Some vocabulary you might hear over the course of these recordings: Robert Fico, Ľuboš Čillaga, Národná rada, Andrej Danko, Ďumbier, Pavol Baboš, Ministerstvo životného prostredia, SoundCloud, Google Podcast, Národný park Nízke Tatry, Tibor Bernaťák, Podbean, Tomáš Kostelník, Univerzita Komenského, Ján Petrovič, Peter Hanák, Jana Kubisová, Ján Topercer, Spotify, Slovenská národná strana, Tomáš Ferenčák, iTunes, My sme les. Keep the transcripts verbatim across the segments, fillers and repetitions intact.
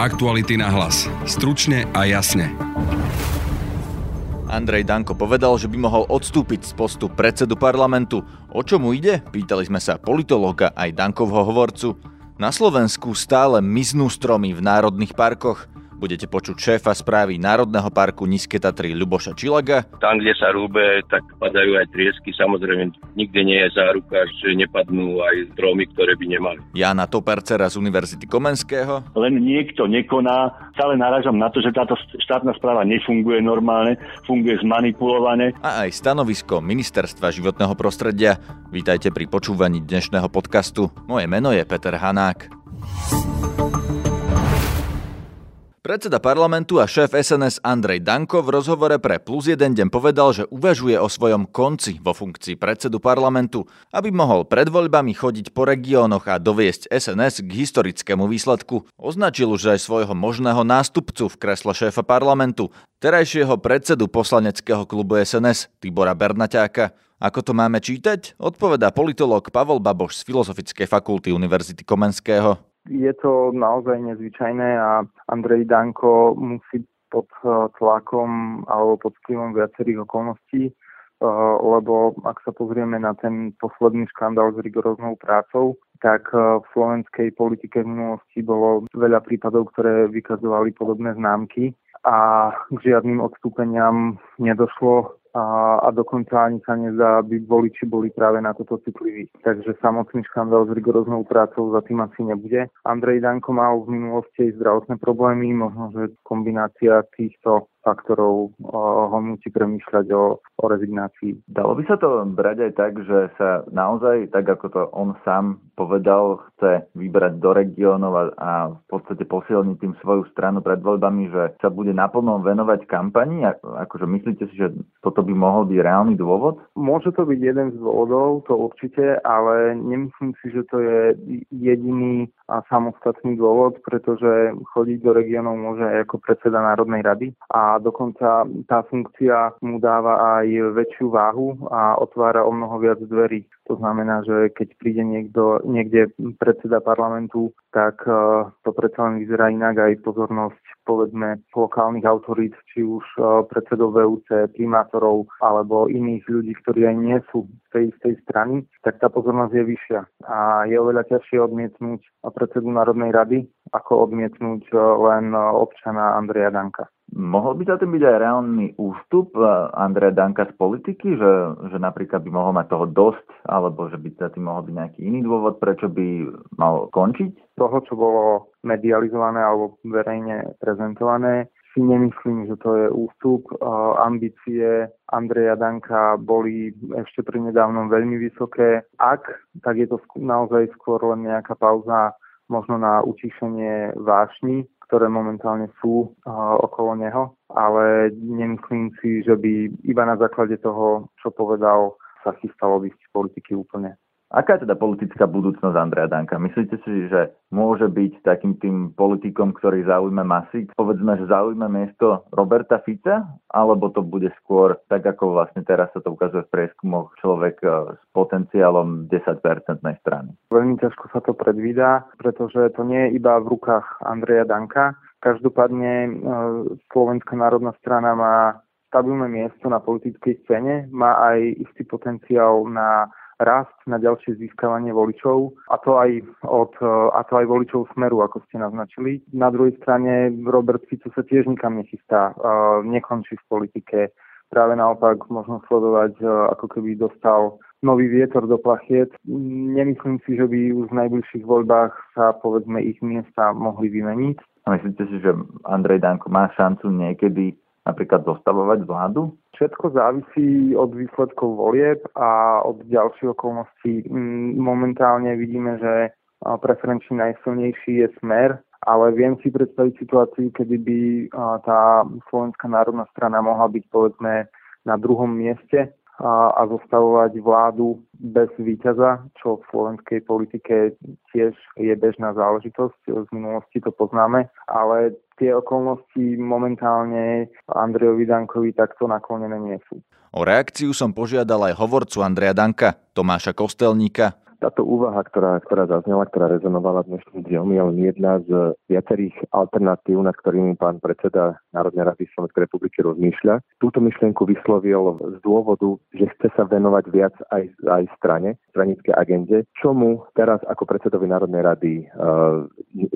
Aktuality na hlas. Stručne a jasne. Andrej Danko povedal, že by mohol odstúpiť z postu predsedu parlamentu. O čo mu ide? Pýtali sme sa politológa aj Dankovho hovorcu. Na Slovensku stále miznú stromy v národných parkoch. Budete počuť šéfa správy Národného parku Nízke Tatry Ľuboša Čillaga. Tam, kde sa rúbe, tak padajú aj triesky. Samozrejme, nikde nie je záruka, že nepadnú aj stromy, ktoré by nemali. Jána Topercera z Univerzity Komenského. Len niekto nekoná. Stále narážam na to, že táto štátna správa nefunguje normálne, funguje zmanipulovane. A aj stanovisko Ministerstva životného prostredia. Vítajte pri počúvaní dnešného podcastu. Moje meno je Peter Hanák. Predseda parlamentu a šéf es en es Andrej Danko v rozhovore pre Plus jeden deň povedal, že uvažuje o svojom konci vo funkcii predsedu parlamentu, aby mohol pred voľbami chodiť po regiónoch a doviesť es en es k historickému výsledku. Označil už aj svojho možného nástupcu v kresle šéfa parlamentu, terajšieho predsedu poslaneckého klubu es en es Tibora Bernaťáka. Ako to máme čítať? Odpovedá politológ Pavol Baboš z Filozofickej fakulty Univerzity Komenského. Je to naozaj nezvyčajné a Andrej Danko musí pod tlakom alebo pod vplyvom viacerých okolností, lebo ak sa pozrieme na ten posledný škandál s rigoróznou prácou, tak v slovenskej politike v minulosti bolo veľa prípadov, ktoré vykazovali podobné známky a k žiadnym odstúpeniam nedošlo. A, a dokonca ani sa nezdá, aby voliči boli práve na toto citliví. Takže samotný škandál s rigoróznou prácou za tým asi nebude. Andrej Danko mal v minulosti aj zdravotné problémy, možno, že kombinácia týchto faktorov ho nutí premýšľať o, o rezignácii. Dalo by sa to brať aj tak, že sa naozaj, tak ako to on sám povedal, chce vybrať do regiónov a, a v podstate posilniť tým svoju stranu pred voľbami, že sa bude naplno venovať kampani? A, akože myslíte si, že toto by mohol byť reálny dôvod? Môže to byť jeden z dôvodov, to určite, ale nemyslím si, že to je jediný a samostatný dôvod, pretože chodiť do regiónov môže aj ako predseda Národnej rady a A dokonca tá funkcia mu dáva aj väčšiu váhu a otvára o mnoho viac dverí. To znamená, že keď príde niekto, niekde predseda parlamentu, tak to predsa len vyzerá inak aj pozornosť, povedzme, lokálnych autorít, či už predsedov vé ú cé, primátorov alebo iných ľudí, ktorí aj nie sú z tej, z tej strany, tak tá pozornosť je vyššia. A je oveľa ťažšie odmietnúť predsedu Národnej rady, ako odmietnúť len občana Andreja Danka. Mohol by za tým byť aj reálny ústup Andreja Danka z politiky, že, že napríklad by mohol mať toho dosť, alebo že by za tým mohol byť nejaký iný dôvod, prečo by mal končiť? Toho, čo bolo medializované alebo verejne prezentované, si nemyslím, že to je ústup. Ambície Andreja Danka boli ešte prinedávnom veľmi vysoké. Ak, tak je to naozaj skôr len nejaká pauza, možno na utišenie vášni, ktoré momentálne sú uh, okolo neho, ale nemyslím si, že by iba na základe toho, čo povedal, sa chystalo ísť z politiky úplne. Aká je teda politická budúcnosť Andreja Danka? Myslíte si, že môže byť takým tým politikom, ktorý zaujme masy? Povedzme, že zaujme miesto Roberta Fica? Alebo to bude skôr, tak ako vlastne teraz sa to ukazuje v prieskumoch, človek s potenciálom desať percentnej strany? Veľmi ťažko sa to predvídá, pretože to nie je iba v rukách Andreja Danka. Každopádne Slovenská národná strana má stabilné miesto na politickej scéne, má aj istý potenciál na rast, na ďalšie získavanie voličov, a to aj od a to aj voličov Smeru, ako ste naznačili. Na druhej strane Robert Fico sa tiež nikam nechystá, nekončí v politike. Práve naopak možno sledovať, ako keby dostal nový vietor do plachiet. Nemyslím si, že by už v najbližších voľbách sa, povedzme, ich miesta mohli vymeniť. A myslíte si, že Andrej Danko má šancu niekedy napríklad zostavovať vládu? Všetko závisí od výsledkov volieb a od ďalších okolností. Momentálne vidíme, že preferenčne najsilnejší je Smer, ale viem si predstaviť situáciu, kedy by tá Slovenská národná strana mohla byť, povedzme, na druhom mieste a zostavovať vládu bez víťaza, čo v slovenskej politike tiež je bežná záležitosť. Z minulosti to poznáme, ale tie okolnosti momentálne Andrejovi Dankovi takto naklonené nie sú. O reakciu som požiadal aj hovorcu Andreja Danka, Tomáša Kostelníka. Táto úvaha, ktorá, ktorá zaznela, ktorá rezonovala dnešným dňom, je len jedna z viacerých alternatív, nad ktorými pán predseda Národnej rady Slovenskej republiky rozmýšľa. Túto myšlienku vyslovil z dôvodu, že chce sa venovať viac aj, aj strane, stranické agende, čomu teraz ako predsedovi Národnej rady e,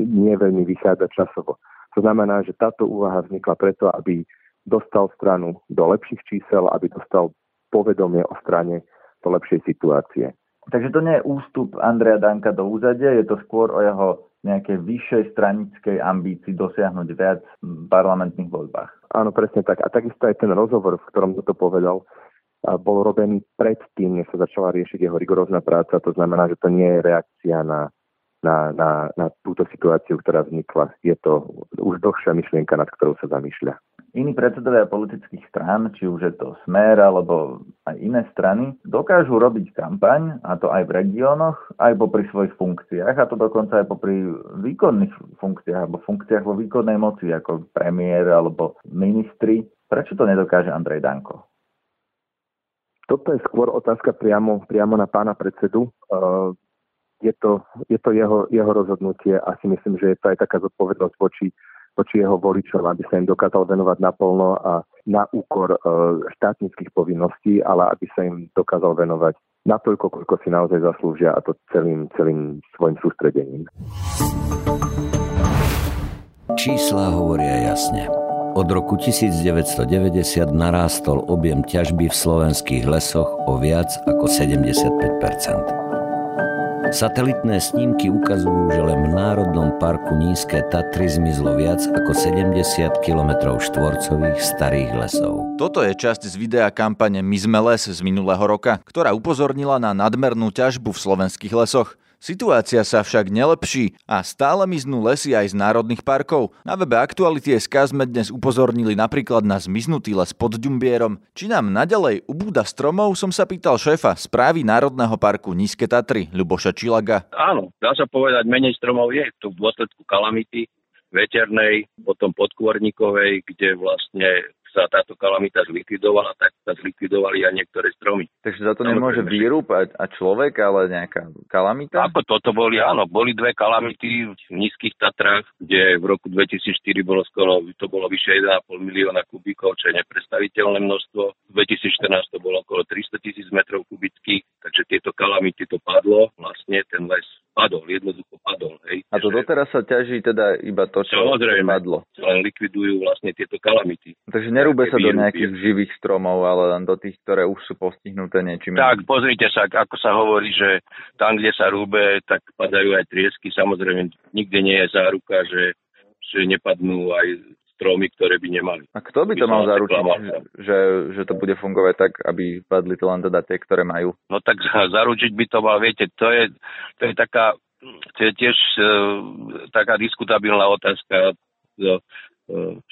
nie veľmi vychádza časovo. To znamená, že táto úvaha vznikla preto, aby dostal stranu do lepších čísel, aby dostal povedomie o strane do lepšej situácie. Takže to nie je ústup Andreja Danka do úzadia, je to skôr o jeho nejakej vyššej stranickej ambícii dosiahnuť viac v parlamentných voľbách. Áno, presne tak. A takisto aj ten rozhovor, v ktorom to povedal, bol robený predtým, než sa začala riešiť jeho rigorózna práca. To znamená, že to nie je reakcia na, na, na, na túto situáciu, ktorá vznikla. Je to už dlhšia myšlienka, nad ktorou sa zamýšľa. Iní predsedovia politických strán, či už je to Smer alebo aj iné strany, dokážu robiť kampaň, a to aj v regiónoch, aj popri svojich funkciách, a to dokonca aj popri výkonných funkciách alebo funkciách vo výkonnej moci, ako premiér alebo ministri. Prečo to nedokáže Andrej Danko? Toto je skôr otázka priamo, priamo na pána predsedu. Je to, je to jeho, jeho rozhodnutie a si myslím, že je to aj taká zodpovednosť voči voči jeho voličov, aby sa im dokázal venovať naplno a na úkor štátnických povinností, ale aby sa im dokázal venovať natoľko, koľko si naozaj zaslúžia, a to celým, celým svojim sústredením. Čísla hovoria jasne. Od roku devätnásťstodeväťdesiat narástol objem ťažby v slovenských lesoch o viac ako sedemdesiatpäť percent. Satelitné snímky ukazujú, že len v Národnom parku Nízke Tatry zmizlo viac ako sedemdesiat kilometrov štvorcových starých lesov. Toto je časť z videa kampane My sme les z minulého roka, ktorá upozornila na nadmernú ťažbu v slovenských lesoch. Situácia sa však nelepší a stále miznú lesy aj z národných parkov. Na webe Aktuality bodka es ká sme dnes upozornili napríklad na zmiznutý les pod Ďumbierom. Či nám naďalej ubúda stromov, som sa pýtal šéfa správy Národného parku Nízke Tatry, Ľuboša Čillaga. Áno, dá sa povedať, menej stromov je tu v dôsledku kalamity veternej, potom podkôrnikovej, kde vlastne sa táto kalamita zlikvidovala, tak sa zlikvidovali aj niektoré stromy. Takže za to nemôže výrub a, a človek, ale nejaká kalamita? Ako toto boli, áno, boli dve kalamity v Nízkych Tatrách, kde v roku dvetisícštyri bolo skoro, to bolo vyše jeden a pol milióna kubíkov, čo je nepredstaviteľné množstvo. V dvetisícštrnásť to bolo okolo tristotisíc metrov kubických, takže tieto kalamity to padlo, vlastne ten les padol, jednoducho padol. Hej. A to doteraz sa ťaží teda iba to, čo samozrejme padlo. Len likvidujú vlastne tieto kalamity. Takže nerúbe sa do nejakých živých stromov, ale len do tých, ktoré už sú postihnuté niečím. Tak, pozrite sa, ako sa hovorí, že tam, kde sa rúbe, tak padajú aj triesky. Samozrejme, nikde nie je záruka, že, že nepadnú aj stromy, ktoré by nemali. A kto by to mal zaručiť, že, že to bude fungovať tak, aby padli to len teda tie, ktoré majú? No tak zaručiť by to mal, viete, to je, to je taká, to je tiež uh, taká diskutabilná otázka. Uh,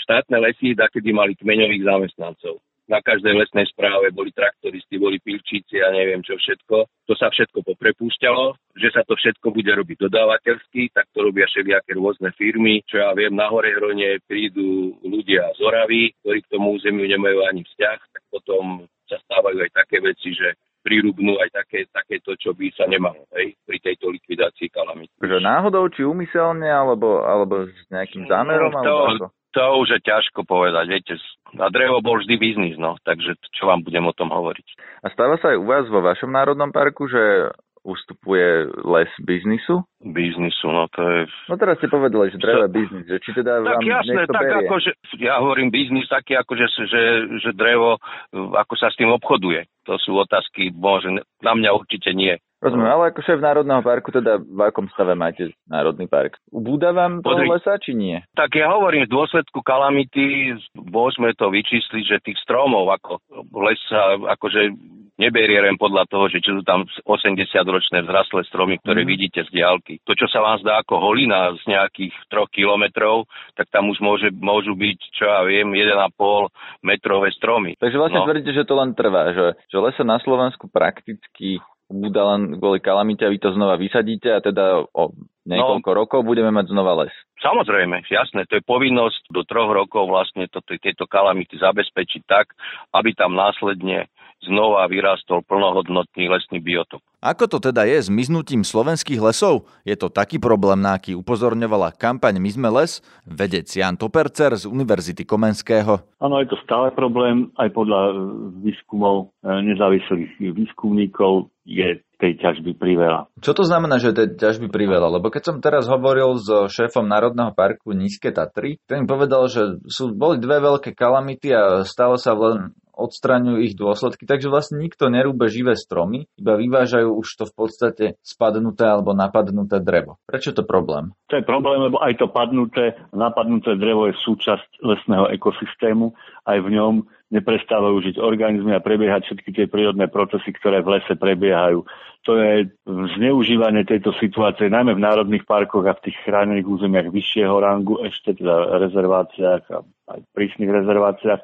štátne lesy dakedy mali kmeňových zamestnancov. Na každej lesnej správe boli traktoristi, boli pilčíci a neviem čo všetko. To sa všetko poprepúšťalo, že sa to všetko bude robiť dodávateľsky, tak to robia všelijaké rôzne firmy. Čo ja viem, na Horej Hrone prídu ľudia z Oravy, ktorí k tomu územiu nemajú ani vzťah, tak potom sa stávajú aj také veci, že prirúbnú aj také, takéto, čo by sa nemalo, hej, pri tejto likvidácii kalamity. Že náhodou, či úmyselne, alebo, alebo s nejakým zámerom? No, to, alebo to už je ťažko povedať, viete, na drevo bol vždy biznis, no, takže čo vám budem o tom hovoriť. A stáva sa aj u vás vo vašom národnom parku, že ustupuje les biznisu? Biznisu, no to je... No teraz ste povedali, že drevo je biznis, že či teda tak vám jasné, niekto tak berie? Akože, ja hovorím biznis taký, akože, že, že drevo, ako sa s tým obchoduje. To sú otázky, bože, na mňa určite nie. Rozumiem, ale ako šéf Národného parku, teda v akom stave máte Národný park? Ubúda vám toho lesa, či nie? Tak ja hovorím, v dôsledku kalamity môžeme to vyčísliť, že tých stromov, ako lesa, akože neberie len podľa toho, že či sú tam osemdesiatročné vzrastlé stromy, ktoré mm. vidíte z diaľky. To, čo sa vám zdá ako holina z nejakých troch kilometrov, tak tam už môže, môžu byť, čo ja viem, jeden a pol metrové stromy. Takže vlastne no. tvrdíte, že to len trvá, že, že lesa na Slovensku prakticky ubúda len kvôli kalamite, vy to znova vysadíte a teda o niekoľko no, rokov budeme mať znova les. Samozrejme, jasné, to je povinnosť do troch rokov vlastne to, tieto kalamity zabezpečiť tak, aby tam následne znova vyrástol plnohodnotný lesný biotop. Ako to teda je s miznutím slovenských lesov? Je to taký problém, na aký upozorňovala kampaň My sme les, vedec Ján Topercer z Univerzity Komenského. Áno, je to stále problém. Aj podľa výskumov nezávislých výskumníkov je tej ťažby priveľa. Čo to znamená, že tej ťažby priveľa? Lebo keď som teraz hovoril so šéfom Národného parku Nízke Tatry, ten mi povedal, že sú, boli dve veľké kalamity a stále sa len odstraňujú ich dôsledky, takže vlastne nikto nerúbe živé stromy, iba vyvážajú už to v podstate spadnuté alebo napadnuté drevo. Prečo to problém? To je problém, lebo aj to padnuté, napadnuté drevo je súčasť lesného ekosystému, aj v ňom neprestávajú žiť organizmy a prebiehať všetky tie prírodné procesy, ktoré v lese prebiehajú. To je zneužívanie tejto situácie, najmä v národných parkoch a v tých chránených územiach vyššieho rangu, ešte teda rezerváciách a aj prísnych rezerváciách,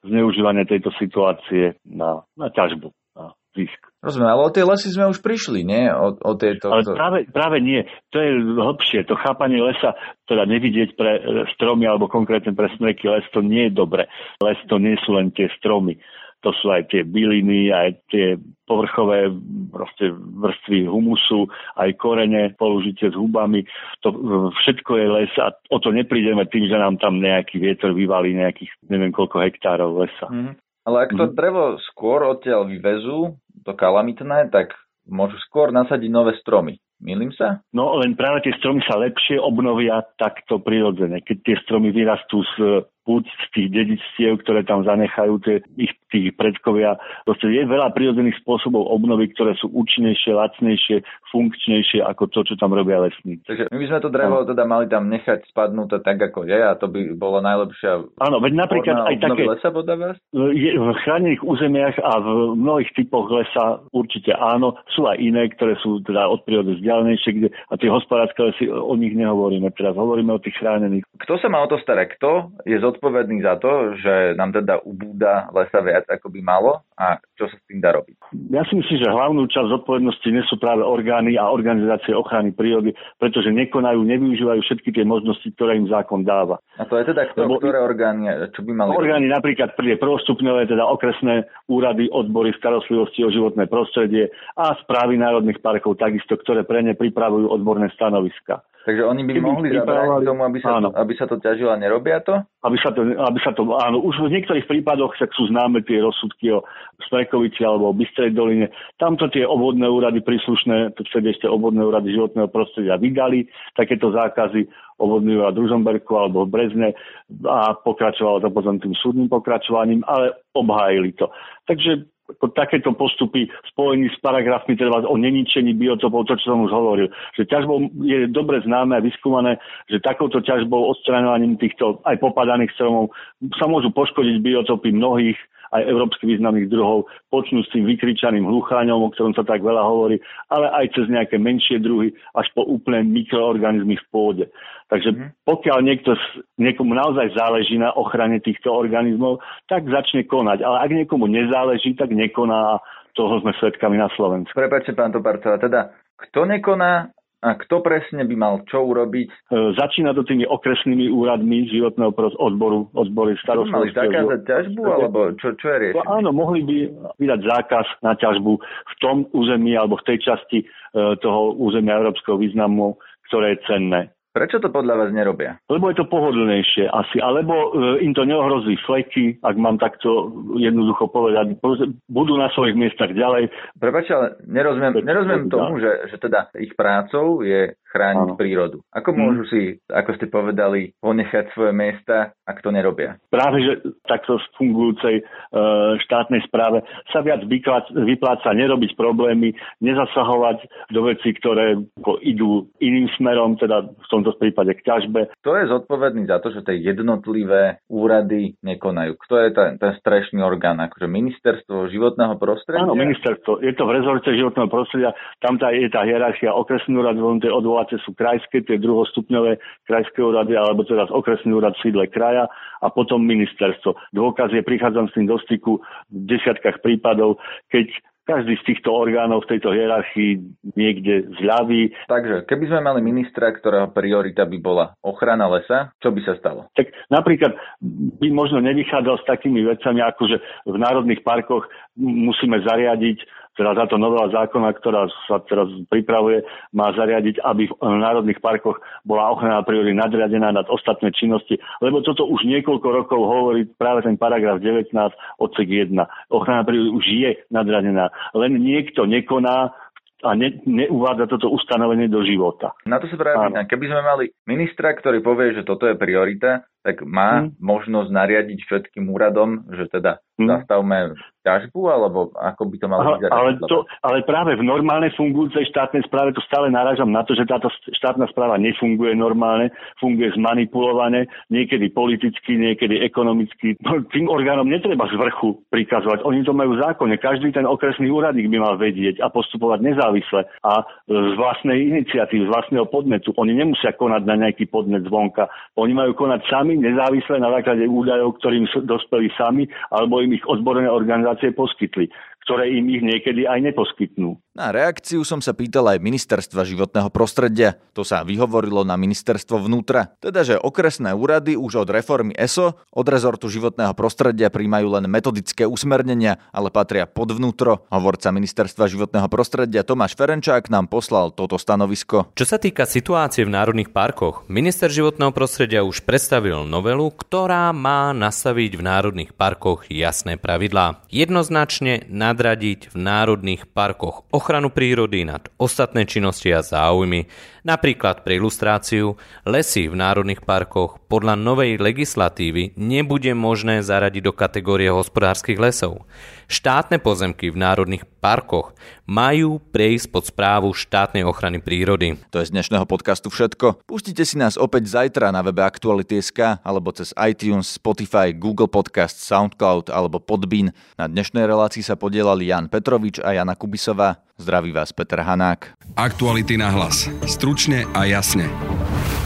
zneužívanie tejto situácie na, na ťažbu, na zisk. Rozumiem, ale o tie lesy sme už prišli, nie? O, o tieto, ale práve, práve nie. To je hlbšie. To chápanie lesa, teda nevidieť pre stromy alebo konkrétne pre smreky, les to nie je dobre. Les to nie sú len tie stromy. To sú aj tie byliny, aj tie povrchové proste vrstvy humusu, aj korene, použitie s hubami. To všetko je les a o to neprídeme tým, že nám tam nejaký vietor vyvalí nejakých neviem koľko hektárov lesa. Mm-hmm. Ale ak to mm-hmm. drevo skôr odtiaľ vyvezú, to kalamitné, tak môžu skôr nasadiť nové stromy. Mýlim sa? No len práve tie stromy sa lepšie obnovia takto prirodzene. Keď tie stromy vyrastú z púť, z tých dedičstiev, ktoré tam zanechajú tie, ich tých predkovia. Proste je veľa prirodzených spôsobov obnovy, ktoré sú účinnejšie, lacnejšie, funkčnejšie ako to, čo tam robia lesníci. Takže my by sme to drevo teda mali tam nechať spadnúť tak, ako je, a to by bolo najlepšia. Áno, veď napríklad aj také lesa je, v chránených územiach a v mnohých typoch lesa určite áno. Sú aj iné, ktoré sú teda od prírody vzdialenejšie, kde a tie hospodárske lesy, o nich nehovoríme. Teraz hovoríme o tých chránených. Kto sa má o to stará? Kto je zodpovedný za to, že nám teda ubúda lesa viac, ako by malo, a čo sa s tým dá robiť? Ja si myslím, že hlavnú časť zodpovednosti nesú práve orgány a organizácie ochrany prírody, pretože nekonajú, nevyužívajú všetky tie možnosti, ktoré im zákon dáva. A to je teda kto, lebo ktoré orgány, čo by mali? Orgány robiť? Napríklad príde prvostupňové, teda okresné úrady, odbory starostlivosti o životné prostredie a správy národných parkov takisto, ktoré pre ne pripravujú odborné stanoviska. Takže oni by Keby mohli zabrániť tomu, aby sa, aby sa to ťažilo, nerobia to? Aby sa to, aby sa to, áno, už v niektorých prípadoch tak sú známe tie rozsudky o Smrekovici alebo o Bystrej doline. Tamto tie obvodné úrady príslušné, to vtedy ešte obvodné úrady životného prostredia vydali takéto zákazy, obvodný úrad v Ružomberku alebo v Brezne, a pokračovalo to potom tým súdnym pokračovaním, ale obhájili to. Takže takéto postupy spojení s paragrafmi teda o neničení biotopov, to, čo som už hovoril. Že ťažbou je dobre známe a vyskúmané, že takouto ťažbou, odstraňovaním týchto aj popadaných stromov sa môžu poškodiť biotopy mnohých aj európsky významných druhov, počnú s tým vykričaným hlucháňom, o ktorom sa tak veľa hovorí, ale aj cez nejaké menšie druhy, až po úplne mikroorganizmy v pôde. Takže pokiaľ niekto, niekomu naozaj záleží na ochrane týchto organizmov, tak začne konať. Ale ak niekomu nezáleží, tak nekoná. Toho sme svedkami na Slovensku. Prepáčte, pán Topercer, teda kto nekoná a kto presne by mal čo urobiť? E, začína to tými okresnými úradmi životného prostredia, odboru, odbory starostlivosti. Mali zakázať ťažbu, alebo čo, čo je riešenie? No, áno, mohli by vydať zákaz na ťažbu v tom území alebo v tej časti e, toho územia európskeho významu, ktoré je cenné. Prečo to podľa vás nerobia? Lebo je to pohodlnejšie asi, alebo im to neohrozí fleky, ak mám takto jednoducho povedať. Budú na svojich miestach ďalej. Prepáčte, ale nerozumiem, nerozumiem tomu, že, že teda ich prácou je chrániť ano. Prírodu. Ako môžu si, ako ste povedali, ponechať svoje miesta, ak to nerobia? Práve, že takto v fungujúcej e, štátnej správe sa viac vypláca nerobiť problémy, nezasahovať do vecí, ktoré idú iným smerom, teda v tomto prípade k ťažbe. Kto je zodpovedný za to, že tie jednotlivé úrady nekonajú? Kto je ten, ten strešný orgán? Akože ministerstvo životného prostredia? Áno, ministerstvo. Je to v rezorte životného prostredia. Tam tá, je tá hierarchia okresný úrad, tie odvolá sú krajské, tie druhostupňové krajské úrady, alebo teraz okresný úrad v sídle kraja a potom ministerstvo. Dôkaz je, prichádzam s tým do styku v desiatkách prípadov, keď každý z týchto orgánov v tejto hierarchii niekde zľaví. Takže keby sme mali ministra, ktorého priorita by bola ochrana lesa, čo by sa stalo? Tak napríklad by možno nevychádzal s takými vecami, ako že v národných parkoch musíme zariadiť, teda táto novela zákona, ktorá sa teraz pripravuje, má zariadiť, aby v národných parkoch bola ochrana priori nadriadená nad ostatné činnosti, lebo toto už niekoľko rokov hovorí práve ten paragraf devätnásť odsek jeden. Ochrana priori už je nadriadená, len niekto nekoná a ne, neuvádza toto ustanovenie do života. Na to sa práve pýtam. Keby sme mali ministra, ktorý povie, že toto je priorita, tak má hmm. možnosť nariadiť všetkým úradom, že teda hmm. zastavme ťažbu, alebo ako by to malo vyzerať? Ale, to, ale práve v normálne fungujúcej štátnej správe to stále narážam na to, že táto štátna správa nefunguje normálne, funguje zmanipulovane, niekedy politicky, niekedy ekonomicky. Tým orgánom netreba z vrchu prikazovať. Oni to majú v zákone. Každý ten okresný úradník by mal vedieť a postupovať nezávisle a z vlastnej iniciatívy, z vlastného podnetu. Oni nemusia konať na nejaký podnet zvonka. Oni majú konať sami, nezávisle na základe údajov, ktorým dospeli sami alebo im ich odborné organizácie poskytli, ktoré im ich niekedy aj neposkytnú. Na reakciu som sa pýtal aj Ministerstva životného prostredia. To sa vyhovorilo na Ministerstvo vnútra. Teda, že okresné úrady už od reformy ESO, od rezortu životného prostredia prijímajú len metodické usmernenia, ale patria pod vnútro. Hovorca Ministerstva životného prostredia Tomáš Ferenčák nám poslal toto stanovisko. Čo sa týka situácie v národných parkoch, minister životného prostredia už predstavil novelu, ktorá má nastaviť v národných parkoch jasné pravidlá. Jednoznačne nadradiť v národných parkoch ochranu prírody nad ostatné činnosti a záujmy. Napríklad pre ilustráciu, lesy v národných parkoch podľa novej legislatívy nebude možné zaradiť do kategórie hospodárskych lesov. Štátne pozemky v národných parkoch majú prejsť pod správu štátnej ochrany prírody. To je z dnešného podcastu všetko. Pustite si nás opäť zajtra na webe Aktuality bodka es ká alebo cez iTunes, Spotify, Google Podcast, SoundCloud alebo Podbean. Na dnešnej relácii sa podielali Ján Petrovič a Jana Kubisová. Zdraví vás Peter Hanák. Aktuality na hlas. Stručne a jasne.